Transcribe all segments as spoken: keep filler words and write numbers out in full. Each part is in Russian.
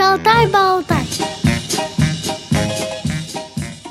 Шалтай-болтай.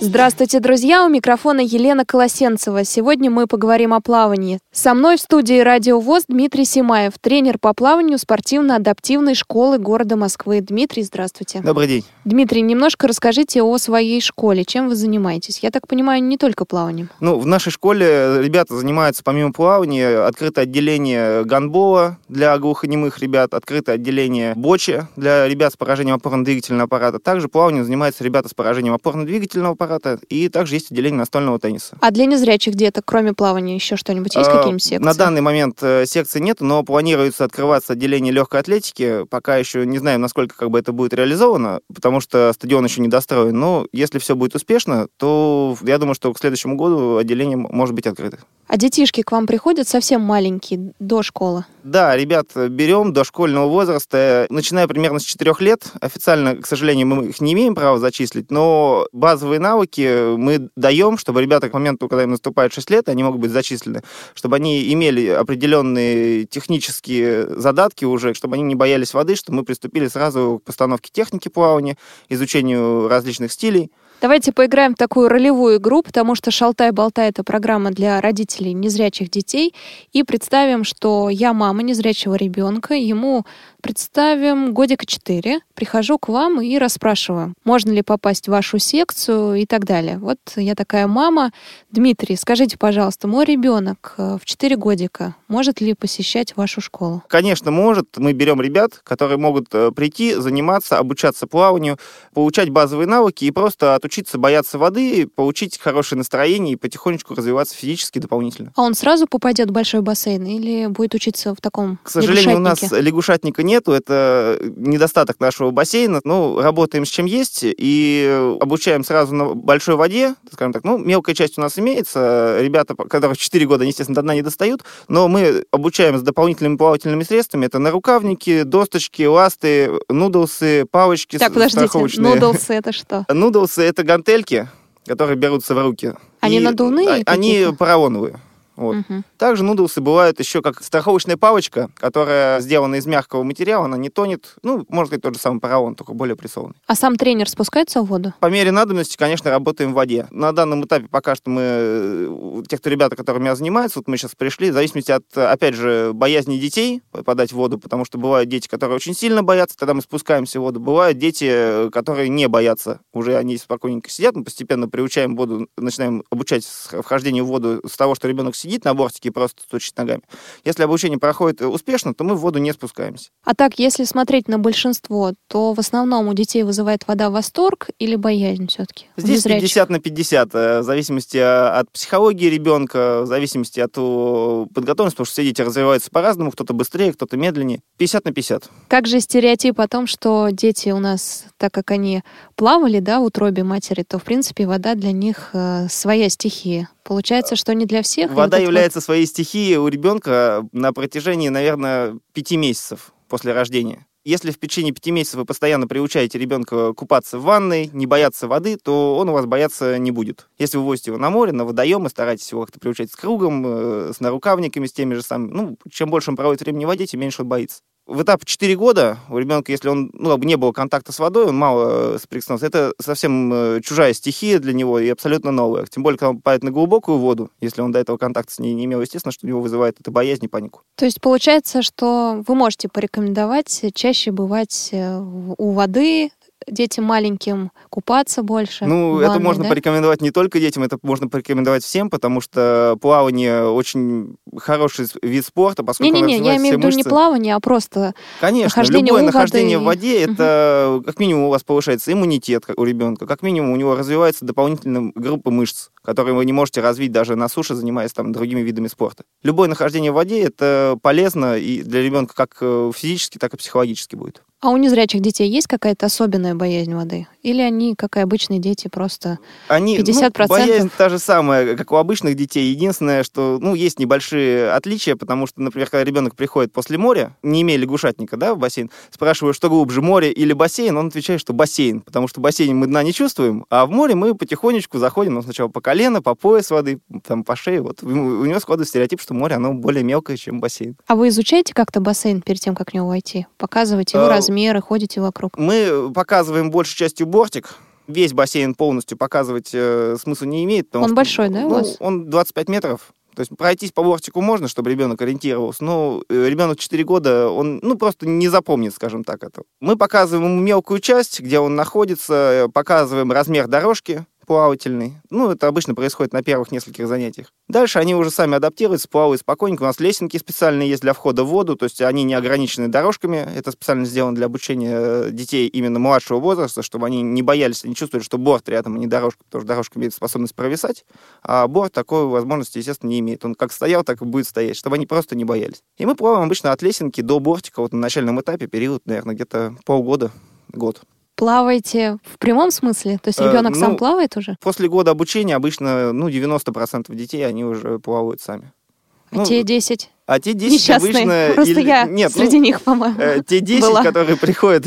Здравствуйте, друзья! У микрофона Елена Колосенцева. Сегодня мы поговорим о плавании. Со мной в студии «Радиовоз» Дмитрий Симаев, тренер по плаванию спортивно-адаптивной школы города Москвы. Дмитрий, здравствуйте. Добрый день. Дмитрий, немножко расскажите о своей школе. Чем вы занимаетесь? Я так понимаю, не только плаванием. Ну, в нашей школе ребята занимаются помимо плавания. Открыто отделение гандбола для глухонемых ребят, открыто отделение бочи для ребят с поражением опорно-двигательного аппарата. Также плаванием занимаются ребята с поражением опорно-двигательного аппарата. И также есть отделение настольного тенниса. А для незрячих деток, кроме плавания, еще что-нибудь есть, а, какие-нибудь секции? На данный момент секций нет, но планируется открываться отделение легкой атлетики. Пока еще не знаем, насколько как бы это будет реализовано, потому что стадион еще не достроен. Но если все будет успешно, то я думаю, что к следующему году отделение может быть открыто. А детишки к вам приходят совсем маленькие, до школы? Да, ребят берем до школьного возраста, начиная примерно с четырёх лет. Официально, к сожалению, мы их не имеем права зачислить, но базовые навыки мы даем, чтобы ребята к моменту, когда им наступает шесть лет, они могут быть зачислены, чтобы они имели определенные технические задатки уже, чтобы они не боялись воды, чтобы мы приступили сразу к постановке техники плавания, изучению различных стилей. Давайте поиграем в такую ролевую игру, потому что «Шалтай-болтай» — это программа для родителей незрячих детей. И представим, что я мама незрячего ребенка, ему, представим, годика четыре. Прихожу к вам и расспрашиваю, можно ли попасть в вашу секцию и так далее. Вот я такая мама. Дмитрий, скажите, пожалуйста, мой ребенок в четыре годика может ли посещать вашу школу? Конечно, может. Мы берем ребят, которые могут прийти, заниматься, обучаться плаванию, получать базовые навыки и просто отучиться. учиться бояться воды, получить хорошее настроение и потихонечку развиваться физически дополнительно. А он сразу попадет в большой бассейн или будет учиться в таком лягушатнике? К сожалению, у нас лягушатника нету, это недостаток нашего бассейна. Ну, работаем с чем есть и обучаем сразу на большой воде, скажем так. Ну, мелкая часть у нас имеется, ребята, которых четыре года, они, естественно, до дна не достают, но мы обучаем с дополнительными плавательными средствами. Это нарукавники, досточки, ласты, нудлсы, палочки так, страховочные. Так, подождите, нудлсы это что? Нудлсы это Это гантельки, которые берутся в руки. Они и надувные? Они какие-то? Поролоновые. Вот. Угу. Также нудлсы бывают еще как страховочная палочка, которая сделана из мягкого материала, она не тонет. Ну, может быть, тот же самый поролон, только более прессованный. А сам тренер спускается в воду? По мере надобности, конечно, работаем в воде. На данном этапе пока что мы, те, кто ребята, которые меня занимаются, вот мы сейчас пришли, в зависимости от, опять же, боязни детей попадать в воду, потому что бывают дети, которые очень сильно боятся, тогда мы спускаемся в воду. Бывают дети, которые не боятся. Уже они спокойненько сидят, мы постепенно приучаем воду, начинаем обучать вхождению в воду с того, что ребенок сидит, сидит на бортике и просто стучит ногами. Если обучение проходит успешно, то мы в воду не спускаемся. А так, если смотреть на большинство, то в основном у детей вызывает вода восторг или боязнь все-таки? Здесь пятьдесят на пятьдесят, в зависимости от психологии ребенка, в зависимости от подготовленности, потому что все дети развиваются по-разному, кто-то быстрее, кто-то медленнее. пятьдесят на пятьдесят. Как же стереотип о том, что дети у нас, так как они плавали, да, в утробе матери, то, в принципе, вода для них э, своя стихия. Получается, что не для всех. Вода вот является вот... своей стихией у ребенка на протяжении, наверное, пяти месяцев после рождения. Если в течение пяти месяцев вы постоянно приучаете ребенка купаться в ванной, не бояться воды, то он у вас бояться не будет. Если вы возите его на море, на водоемы, старайтесь его как-то приучать с кругом, с нарукавниками, с теми же самыми. Ну, чем больше он проводит времени в воде, тем меньше он боится. В этап четыре года у ребенка, если он ну, не было контакта с водой, он мало соприкоснулся. Это совсем чужая стихия для него и абсолютно новая. Тем более, когда он попадает на глубокую воду, если он до этого контакта с ней не имел, естественно, что у него вызывает это боязнь и панику. То есть получается, что вы можете порекомендовать чаще бывать у воды, детям маленьким купаться больше? Ну, ванной, это можно да? порекомендовать не только детям, это можно порекомендовать всем, потому что плавание очень хороший вид спорта, поскольку не, не, не, я имею в виду не плавание, а просто конечно, нахождение любое нахождение воды. в воде, это угу. как минимум у вас повышается иммунитет у ребенка, как минимум у него развивается дополнительная группа мышц, которые вы не можете развить даже на суше, занимаясь там другими видами спорта. Любое нахождение в воде, это полезно и для ребенка как физически, так и психологически будет. А у незрячих детей есть какая-то особенная боязнь воды? Или они, как и обычные дети, просто они, пятьдесят процентов... Ну, боязнь та же самая, как у обычных детей. Единственное, что, ну, есть небольшие отличия, потому что, например, когда ребенок приходит после моря, не имея лягушатника, да, в бассейн, спрашиваю, что глубже, море или бассейн, он отвечает, что бассейн, потому что в бассейне мы дна не чувствуем, а в море мы потихонечку заходим, ну, сначала по колено, по пояс воды, там, по шее. Вот. У него складывается стереотип, что море, оно более мелкое, чем бассейн. А вы изучаете как-то бассейн перед тем, как в него войти? Показываете его а... размеры, ходите вокруг? Мы показываем большей частью бортик. Весь бассейн полностью показывать э, смысла не имеет. Он что, большой, да, ну, у вас? Он двадцать пять метров. То есть пройтись по бортику можно, чтобы ребенок ориентировался, но ребенок четыре года, он ну, просто не запомнит, скажем так, это. Мы показываем ему мелкую часть, где он находится, показываем размер дорожки плавательный. Ну, это обычно происходит на первых нескольких занятиях. Дальше они уже сами адаптируются, плавают спокойненько. У нас лесенки специальные есть для входа в воду, то есть они не ограничены дорожками. Это специально сделано для обучения детей именно младшего возраста, чтобы они не боялись, не чувствовали, что борт рядом, а не дорожка, потому что дорожка имеет способность провисать, а борт такой возможности, естественно, не имеет. Он как стоял, так и будет стоять, чтобы они просто не боялись. И мы плаваем обычно от лесенки до бортика, вот на начальном этапе, период, наверное, где-то полгода, год. Плаваете в прямом смысле? То есть ребенок э, ну, сам плавает уже? После года обучения обычно ну, девяносто процентов детей, они уже плавают сами. А ну, те десять? А те десять несчастные. Обычно... Просто или... я Нет, среди ну, них, по-моему, э, Те десять, была. которые приходят,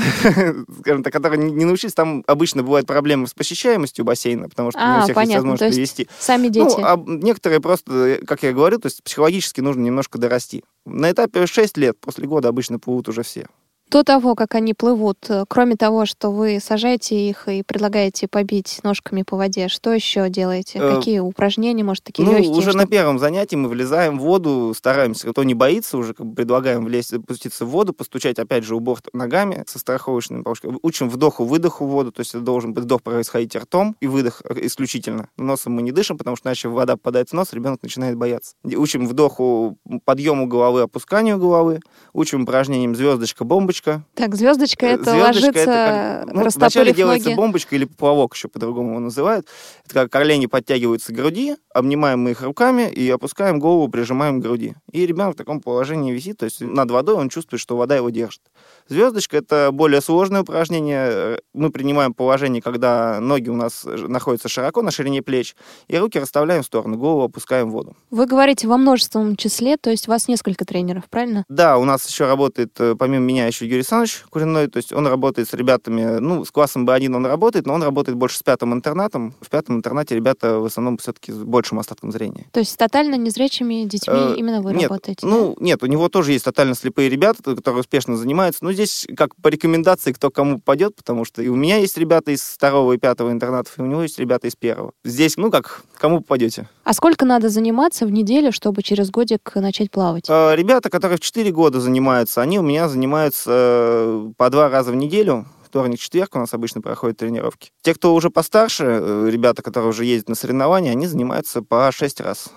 скажем так, которые не научились, там обычно бывают проблемы с посещаемостью бассейна, потому что а, не у всех понятно. есть возможность привести. Сами дети. Ну, а некоторые просто, как я говорю, то есть психологически нужно немножко дорасти. На этапе шесть лет после года обычно плывут уже все. До того, как они плывут, кроме того, что вы сажаете их и предлагаете побить ножками по воде, что еще делаете? Э, Какие упражнения, может, такие ну, легкие? Ну, уже чтобы... на первом занятии мы влезаем в воду, стараемся. Кто не боится, уже как бы предлагаем влезть, опуститься в воду, постучать, опять же, у борта ногами со страховочными палочками. Учим вдоху-выдоху в воду, то есть это должен вдох происходить ртом и выдох исключительно. Носом мы не дышим, потому что иначе вода попадает в нос, ребенок начинает бояться. Учим вдоху, подъему головы, опусканию головы, учим упражнением звездочка, бомбочка. Так, звездочка это звездочка ложится, это как, ну, растопырив вначале ноги. Делается бомбочка или поплавок, еще по-другому его называют. Это как олени подтягиваются к груди, обнимаем мы их руками и опускаем голову, прижимаем к груди. И ребенок в таком положении висит, то есть над водой он чувствует, что вода его держит. Звездочка это более сложное упражнение. Мы принимаем положение, когда ноги у нас находятся широко, на ширине плеч, и руки расставляем в сторону, голову опускаем в воду. Вы говорите во множественном числе, то есть у вас несколько тренеров, правильно? Да, у нас еще работает, помимо меня, еще Юрий Александрович Куринов, то есть он работает с ребятами, ну, с классом бэ один он работает, но он работает больше с пятым интернатом. В пятом интернате ребята в основном все-таки с большим остатком зрения. То есть с тотально незрячими детьми э, именно вы нет, работаете? Ну, да? Нет, у него тоже есть тотально слепые ребята, которые успешно занимаются. Ну, здесь как по рекомендации, кто кому попадет, потому что и у меня есть ребята из второго и пятого интернатов, и у него есть ребята из первого. Здесь, ну, как, кому попадете. А сколько надо заниматься в неделю, чтобы через годик начать плавать? Э, ребята, которые в четыре года занимаются, они у меня занимаются по два раза в неделю, вторник, четверг у нас обычно проходят тренировки. Те, кто уже постарше, ребята, которые уже ездят на соревнования, они занимаются по шесть раз.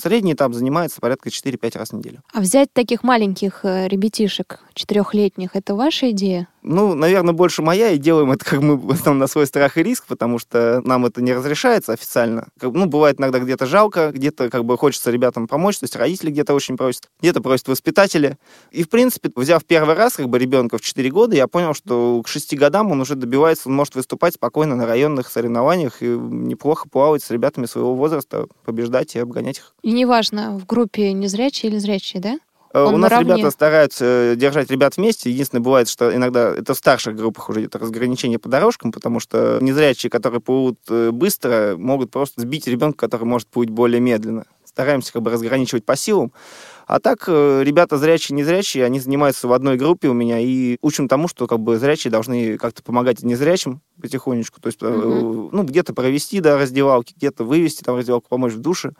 Средний этап занимается порядка четыре-пять раз в неделю. А взять таких маленьких ребятишек, четырехлетних, это ваша идея? Ну, наверное, больше моя, и делаем это как мы там, на свой страх и риск, потому что нам это не разрешается официально. Ну, бывает иногда где-то жалко, где-то как бы хочется ребятам помочь, то есть родители где-то очень просят, где-то просят воспитатели. И, в принципе, взяв первый раз как бы ребенка в четыре года, я понял, что к шести годам он уже добивается, он может выступать спокойно на районных соревнованиях и неплохо плавать с ребятами своего возраста, побеждать и обгонять их. И неважно, в группе незрячие или зрячие, да? Он У нас наравне. Ребята стараются держать ребят вместе. Единственное, бывает, что иногда это в старших группах уже идет разграничение по дорожкам, потому что незрячие, которые плывут быстро, могут просто сбить ребенка, который может плыть более медленно. Стараемся как бы разграничивать по силам. А так ребята зрячие, незрячие, они занимаются в одной группе у меня и учим тому, что как бы зрячие должны как-то помогать незрячим потихонечку. То есть mm-hmm. ну, где-то провести до раздевалки, где-то вывести, там раздевалку помочь в душе.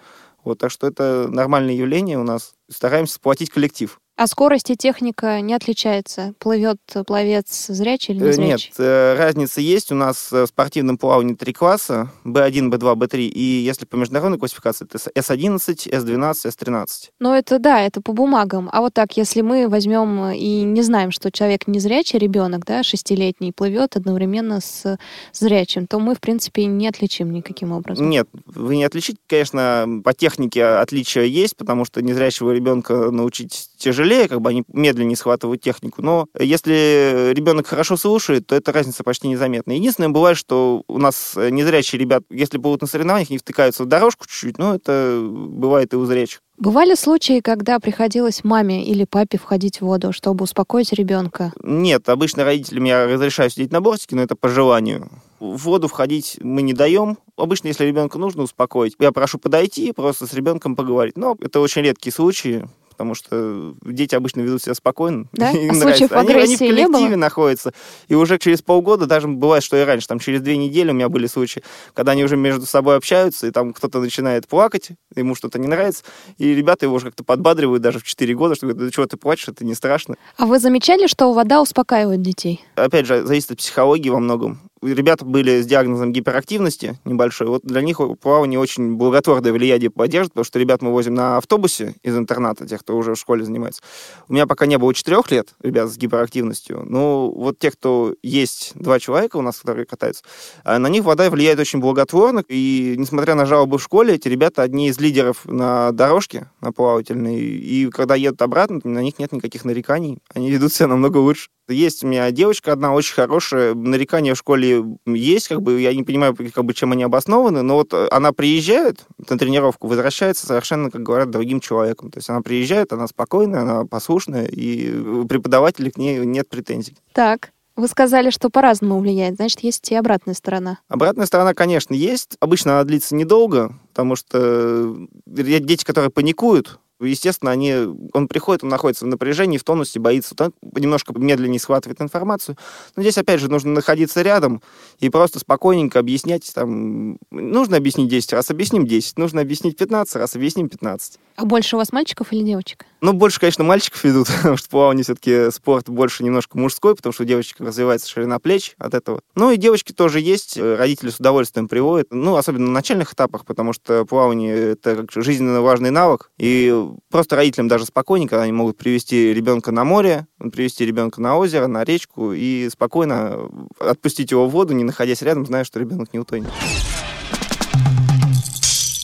Вот, так что это нормальное явление у нас. Стараемся сплотить коллектив. А скорость и техника не отличается? Плывет пловец зрячий или незрячий? Нет, разница есть. У нас в спортивном плавании три класса. бэ один, бэ два, бэ три. И если по международной классификации, это эс одиннадцать, эс двенадцать, эс тринадцать. Ну, это да, это по бумагам. А вот так, если мы возьмем и не знаем, что человек незрячий, ребенок, да, шестилетний, плывет одновременно с зрячим, то мы, в принципе, не отличим никаким образом. Нет, вы не отличите. Конечно, по технике отличия есть, потому что незрячего ребенка научить тяжелее, как бы они медленнее схватывают технику, но если ребенок хорошо слушает, то эта разница почти незаметна. Единственное, бывает, что у нас незрячие ребята, если будут на соревнованиях, не втыкаются в дорожку чуть-чуть, но это бывает и у зрячих. Бывали случаи, когда приходилось маме или папе входить в воду, чтобы успокоить ребенка? Нет, обычно родителям я разрешаю сидеть на бортике, но это по желанию. В воду входить мы не даем. Обычно, если ребенку нужно успокоить, я прошу подойти и просто с ребенком поговорить. Но это очень редкие случаи, потому что дети обычно ведут себя спокойно. Да? Им а случаев агрессии не было? Они в коллективе находятся. И уже через полгода, даже бывает, что и раньше, там через две недели у меня были случаи, когда они уже между собой общаются, и там кто-то начинает плакать, ему что-то не нравится, и ребята его уже как-то подбадривают даже в четыре года, что говорят, да чего ты плачешь, это не страшно. А вы замечали, что вода успокаивает детей? Опять же, зависит от психологии во многом. Ребята были с диагнозом гиперактивности небольшой. Вот для них плавание очень благотворное влияние поддержит, потому что ребят мы возим на автобусе из интерната, тех, кто уже в школе занимается. У меня пока не было четырех лет ребят с гиперактивностью. Но вот те, кто есть, два человека у нас, которые катаются, на них вода влияет очень благотворно. И несмотря на жалобы в школе, эти ребята одни из лидеров на дорожке, на плавательной. И когда едут обратно, на них нет никаких нареканий. Они ведут себя намного лучше. Есть у меня девочка одна очень хорошая, нарекания в школе есть, как бы я не понимаю, как бы, чем они обоснованы, но вот она приезжает на тренировку, возвращается совершенно, как говорят, другим человеком. То есть она приезжает, она спокойная, она послушная, и у преподавателей к ней нет претензий. Так. Вы сказали, что по-разному влияет, значит, есть и обратная сторона. Обратная сторона, конечно, есть. Обычно она длится недолго, потому что дети, которые паникуют, естественно, они, он приходит, он находится в напряжении, в тонусе, боится, немножко медленнее схватывает информацию. Но здесь, опять же, нужно находиться рядом и просто спокойненько объяснять. Там, нужно объяснить десять раз, объясним десять. Нужно объяснить пятнадцать раз, объясним пятнадцать. А больше у вас мальчиков или девочек? Ну, больше, конечно, мальчиков ведут, потому что плавание все-таки спорт больше немножко мужской, потому что у девочек развивается ширина плеч от этого. Ну, и девочки тоже есть, родители с удовольствием приводят, ну, особенно на начальных этапах, потому что плавание – это жизненно важный навык, и просто родителям даже спокойнее, когда они могут привести ребенка на море, привести ребенка на озеро, на речку и спокойно отпустить его в воду, не находясь рядом, зная, что ребенок не утонет.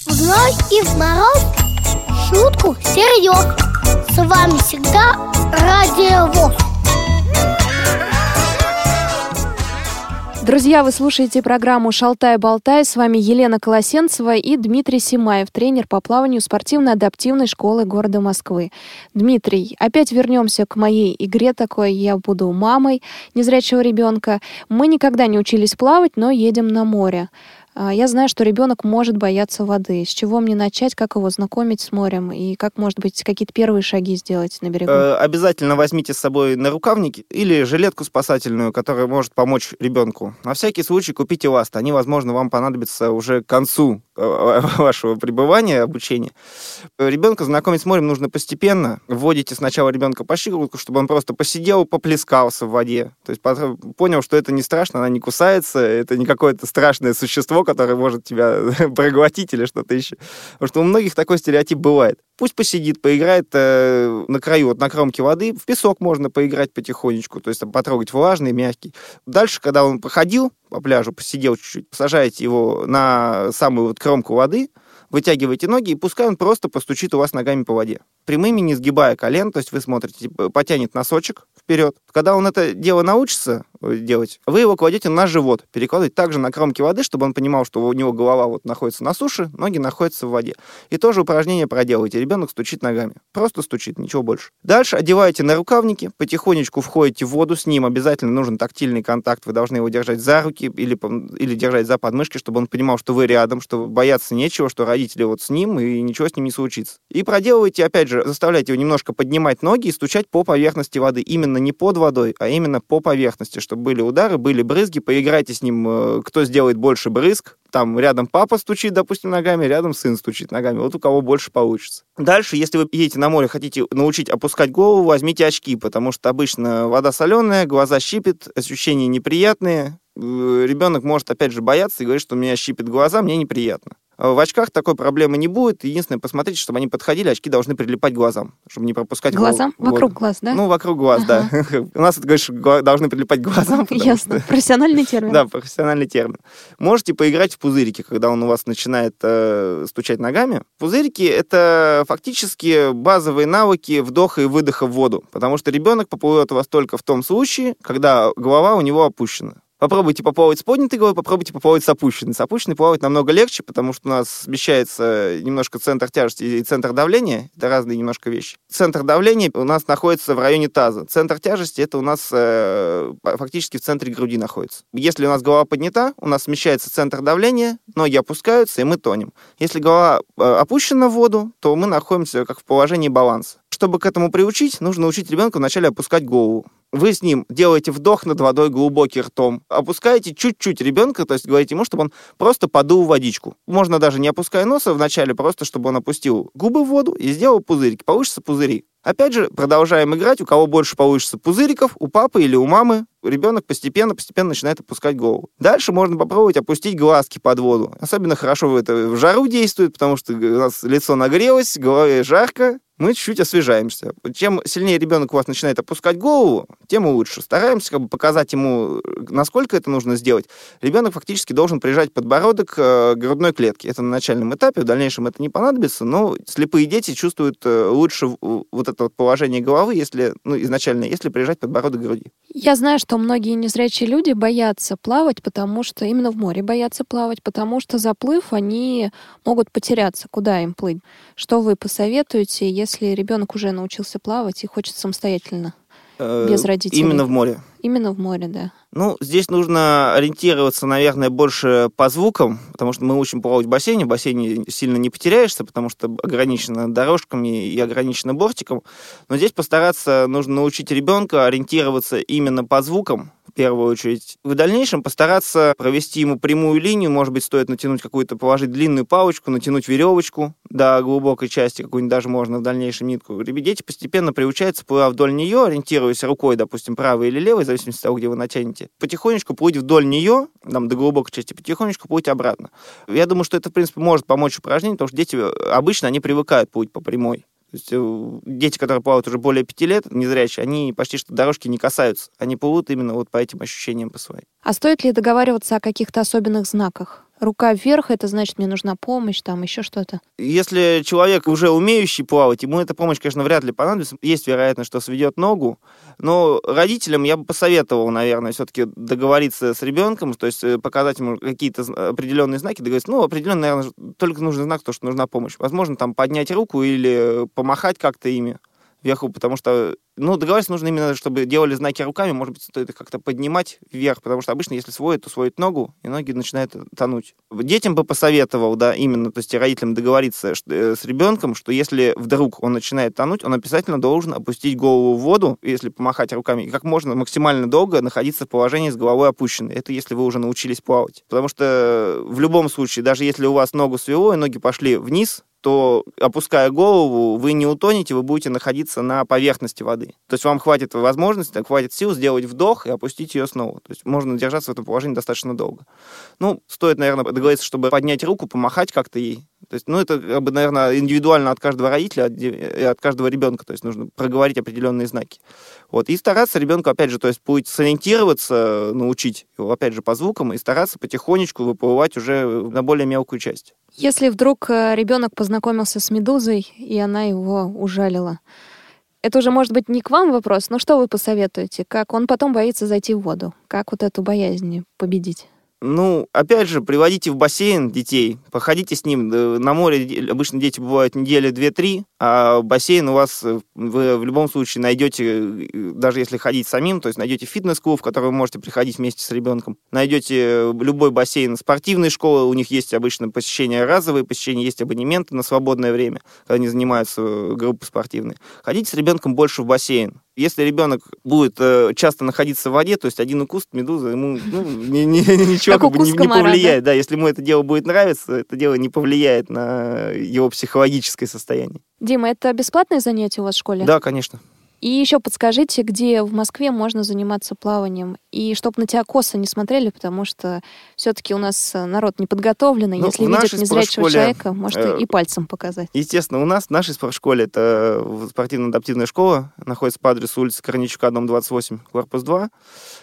Вновь и в мороз, шутку, серьёг. С вами всегда Радиовоз. Друзья, вы слушаете программу «Шалтай-Болтай». С вами Елена Колосенцева и Дмитрий Симаев, тренер по плаванию спортивно-адаптивной школы города Москвы. Дмитрий, опять вернемся к моей игре такой «Я буду мамой незрячего ребенка». Мы никогда не учились плавать, но едем на море. Я знаю, что ребенок может бояться воды. С чего мне начать, как его знакомить с морем? И как, может быть, какие-то первые шаги сделать на берегу? Обязательно возьмите с собой нарукавники или жилетку спасательную, которая может помочь ребенку. На всякий случай купите ласты. Они, возможно, вам понадобятся уже к концу вашего пребывания, обучения. Ребенка знакомить с морем нужно постепенно. Вводите сначала ребенка по щиколотку, чтобы он просто посидел, поплескался в воде. То есть понял, что это не страшно, она не кусается, это не какое-то страшное существо, который может тебя проглотить или что-то еще. Потому что у многих такой стереотип бывает. Пусть посидит, поиграет э, на краю, вот на кромке воды. В песок можно поиграть потихонечку, то есть там, потрогать влажный, мягкий. Дальше, когда он походил по пляжу, посидел чуть-чуть, сажаете его на самую вот кромку воды, вытягиваете ноги, и пускай он просто постучит у вас ногами по воде. Прямыми, не сгибая колен, то есть вы смотрите, потянет носочек вперед. Когда он это дело научится делать, вы его кладете на живот, перекладываете также на кромке воды, чтобы он понимал, что у него голова вот находится на суше, ноги находятся в воде. И тоже упражнение проделываете. Ребенок стучит ногами. Просто стучит, ничего больше. Дальше одеваете нарукавники, потихонечку входите в воду с ним. Обязательно нужен тактильный контакт. Вы должны его держать за руки или, или держать за подмышки, чтобы он понимал, что вы рядом, что бояться нечего, что родители вот с ним, и ничего с ним не случится. И проделывайте, опять же, заставляйте его немножко поднимать ноги и стучать по поверхности воды. Именно не под водой, а именно по поверхности, чтобы были удары, были брызги. Поиграйте с ним, кто сделает больше брызг. Там рядом папа стучит, допустим, ногами, рядом сын стучит ногами. Вот у кого больше получится. Дальше, если вы едете на море, хотите научить опускать голову, возьмите очки, потому что обычно вода соленая, глаза щипит, ощущения неприятные. Ребенок может, опять же, бояться и говорить, что у меня щипит глаза, мне неприятно. В очках такой проблемы не будет. Единственное, посмотрите, чтобы они подходили, очки должны прилипать к глазам, чтобы не пропускать... Глазам? Гол... Вокруг глаз, да? Ну, вокруг глаз, ага. да. У нас, ты говоришь, должны прилипать к глазам. Ясно. Профессиональный термин. Да, профессиональный термин. Можете поиграть в пузырики, когда он у вас начинает э, стучать ногами. Пузырики — это фактически базовые навыки вдоха и выдоха в воду, потому что ребенок поплывет у вас только в том случае, когда голова у него опущена. Попробуйте поплавать с поднятой головой, попробуйте поплавать с опущенной. С опущенной плавать намного легче, потому что у нас смещается немножко центр тяжести и центр давления. Это разные немножко вещи. Центр давления у нас находится в районе таза. Центр тяжести — это у нас э, фактически в центре груди находится. Если у нас голова поднята, у нас смещается центр давления, ноги опускаются, и мы тонем. Если голова опущена в воду, то мы находимся как в положении баланса. Чтобы к этому приучить, нужно учить ребенка вначале опускать голову. Вы с ним делаете вдох над водой глубокий ртом, опускаете чуть-чуть ребенка, то есть говорите ему, чтобы он просто подул водичку. Можно даже не опуская носа вначале, просто чтобы он опустил губы в воду и сделал пузырики. Получится пузыри. Опять же, продолжаем играть, у кого больше получится пузыриков, у папы или у мамы, ребенок постепенно-постепенно начинает опускать голову. Дальше можно попробовать опустить глазки под воду. Особенно хорошо это в жару действует, потому что у нас лицо нагрелось, голове жарко, мы чуть-чуть освежаемся. Чем сильнее ребенок у вас начинает опускать голову, тем лучше. Стараемся как бы показать ему, насколько это нужно сделать. Ребенок фактически должен прижать подбородок к грудной клетке. Это на начальном этапе, в дальнейшем это не понадобится, но слепые дети чувствуют лучше вот это вот положение головы, если, ну, изначально, если прижать подбородок к груди. Я знаю, что многие незрячие люди боятся плавать, потому что именно в море боятся плавать, потому что заплыв они могут потеряться, куда им плыть. Что вы посоветуете, если если ребенок уже научился плавать и хочет самостоятельно, э, без родителей? Именно в море. Именно в море, да. Ну, здесь нужно ориентироваться, наверное, больше по звукам, потому что мы учим плавать в бассейне. В бассейне сильно не потеряешься, потому что ограничено дорожками и ограничено бортиком. Но здесь постараться нужно научить ребенка ориентироваться именно по звукам, в первую очередь. В дальнейшем постараться провести ему прямую линию. Может быть, стоит натянуть какую-то, положить длинную палочку, натянуть веревочку до глубокой части, какую-нибудь даже можно в дальнейшем нитку. Дети постепенно приучаются, плывя вдоль нее, ориентируясь рукой, допустим, правой или левой, в зависимости от того, где вы натянете. Потихонечку плыть вдоль нее, там, до глубокой части, потихонечку плыть обратно. Я думаю, что это, в принципе, может помочь упражнению, потому что дети обычно, они привыкают плыть по прямой. То есть дети, которые плавают уже более пяти лет, незрячие, они почти что дорожки не касаются. Они плывут именно вот по этим ощущениям по своей. А стоит ли договариваться о каких-то особенных знаках? Рука вверх — это значит, мне нужна помощь, там еще что-то. Если человек уже умеющий плавать, ему эта помощь, конечно, вряд ли понадобится. Есть вероятность, что сведет ногу. Но родителям я бы посоветовал, наверное, все-таки договориться с ребенком, то есть показать ему какие-то определенные знаки, договориться. Ну, определенный, наверное, только нужен знак, то, что нужна помощь. Возможно, там поднять руку или помахать как-то ими вверху, потому что, ну, договариваться нужно именно, чтобы делали знаки руками, может быть, стоит их как-то поднимать вверх, потому что обычно, если сводят, то сводят ногу, и ноги начинают тонуть. Детям бы посоветовал, да, именно, то есть родителям договориться с ребенком, что если вдруг он начинает тонуть, он обязательно должен опустить голову в воду, если помахать руками, и как можно максимально долго находиться в положении с головой опущенной. Это если вы уже научились плавать. Потому что в любом случае, даже если у вас ногу свело, и ноги пошли вниз, то, опуская голову, вы не утонете, вы будете находиться на поверхности воды. То есть вам хватит возможности, хватит сил сделать вдох и опустить ее снова. То есть можно держаться в этом положении достаточно долго. Ну, стоит, наверное, договориться, чтобы поднять руку, помахать как-то ей. То есть, ну, это, наверное, индивидуально от каждого родителя и от каждого ребенка. То есть нужно проговорить определенные знаки. Вот. И стараться ребенку, опять же, то есть будет сориентироваться, научить его, опять же, по звукам, и стараться потихонечку выплывать уже на более мелкую часть. Если вдруг ребенок познакомился с медузой, и она его ужалила, это уже, может быть, не к вам вопрос, но что вы посоветуете? Как он потом боится зайти в воду? Как вот эту боязнь победить? Ну, опять же, приводите в бассейн детей, походите с ним. На море обычно дети бывают недели две-три, а бассейн у вас вы в любом случае найдете, даже если ходить самим, то есть найдете фитнес-клуб, в который вы можете приходить вместе с ребенком, найдете любой бассейн спортивной школы, у них есть обычно посещения разовые, посещения есть абонементы на свободное время, когда они занимаются группы спортивные. Ходите с ребенком больше в бассейн. Если ребенок будет э, часто находиться в воде, то есть один укус медузы, ему ну, не, не, ничего как как бы, не, не повлияет. Да? Да, если ему это дело будет нравиться, это дело не повлияет на его психологическое состояние. Дима, это бесплатное занятие у вас в школе? Да, конечно. И еще подскажите, где в Москве можно заниматься плаванием, и чтобы на тебя косо не смотрели, потому что все-таки у нас народ неподготовленный. Ну, если видят незрячего школе, человека, может э, и пальцем показать. Естественно, у нас, в нашей спортшколе, это спортивно-адаптивная школа, находится по адресу улицы Корнейчука, дом двадцать восемь, корпус два.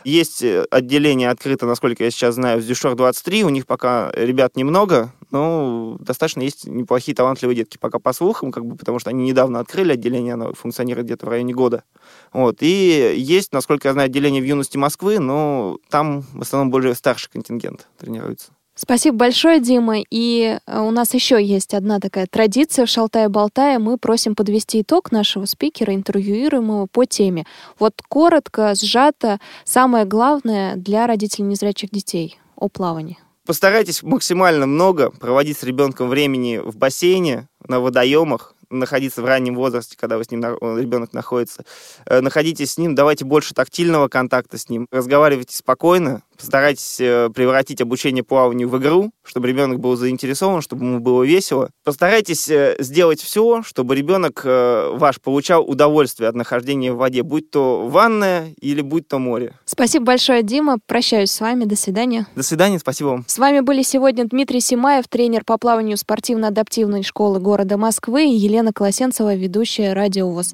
Есть отделение открыто, насколько я сейчас знаю, в Дюшор двадцать три, у них пока ребят немного, но достаточно есть неплохие талантливые детки пока по слухам, как бы, потому что они недавно открыли отделение, оно функционирует где-то в районе года. Вот. И есть, насколько я знаю, отделение в Юности Москвы, но там в основном более старший контингент тренируется. Спасибо большое, Дима. И у нас еще есть одна такая традиция в Шалтае-Болтае. Мы просим подвести итог нашего спикера, интервьюируемого по теме. Вот коротко, сжато, самое главное для родителей незрячих детей о плавании. Постарайтесь максимально много проводить с ребенком времени в бассейне, на водоемах, находиться в раннем возрасте, когда вы с ним, ребенок находится. Находитесь с ним, давайте больше тактильного контакта с ним, разговаривайте спокойно, постарайтесь превратить обучение плаванию в игру, чтобы ребенок был заинтересован, чтобы ему было весело. Постарайтесь сделать все, чтобы ребенок ваш получал удовольствие от нахождения в воде, будь то ванная или будь то море. Спасибо большое, Дима. Прощаюсь с вами. До свидания. До свидания. Спасибо вам. С вами были сегодня Дмитрий Симаев, тренер по плаванию спортивно-адаптивной школы города Москвы, и Елена Колосенцева, ведущая «Радиовоз».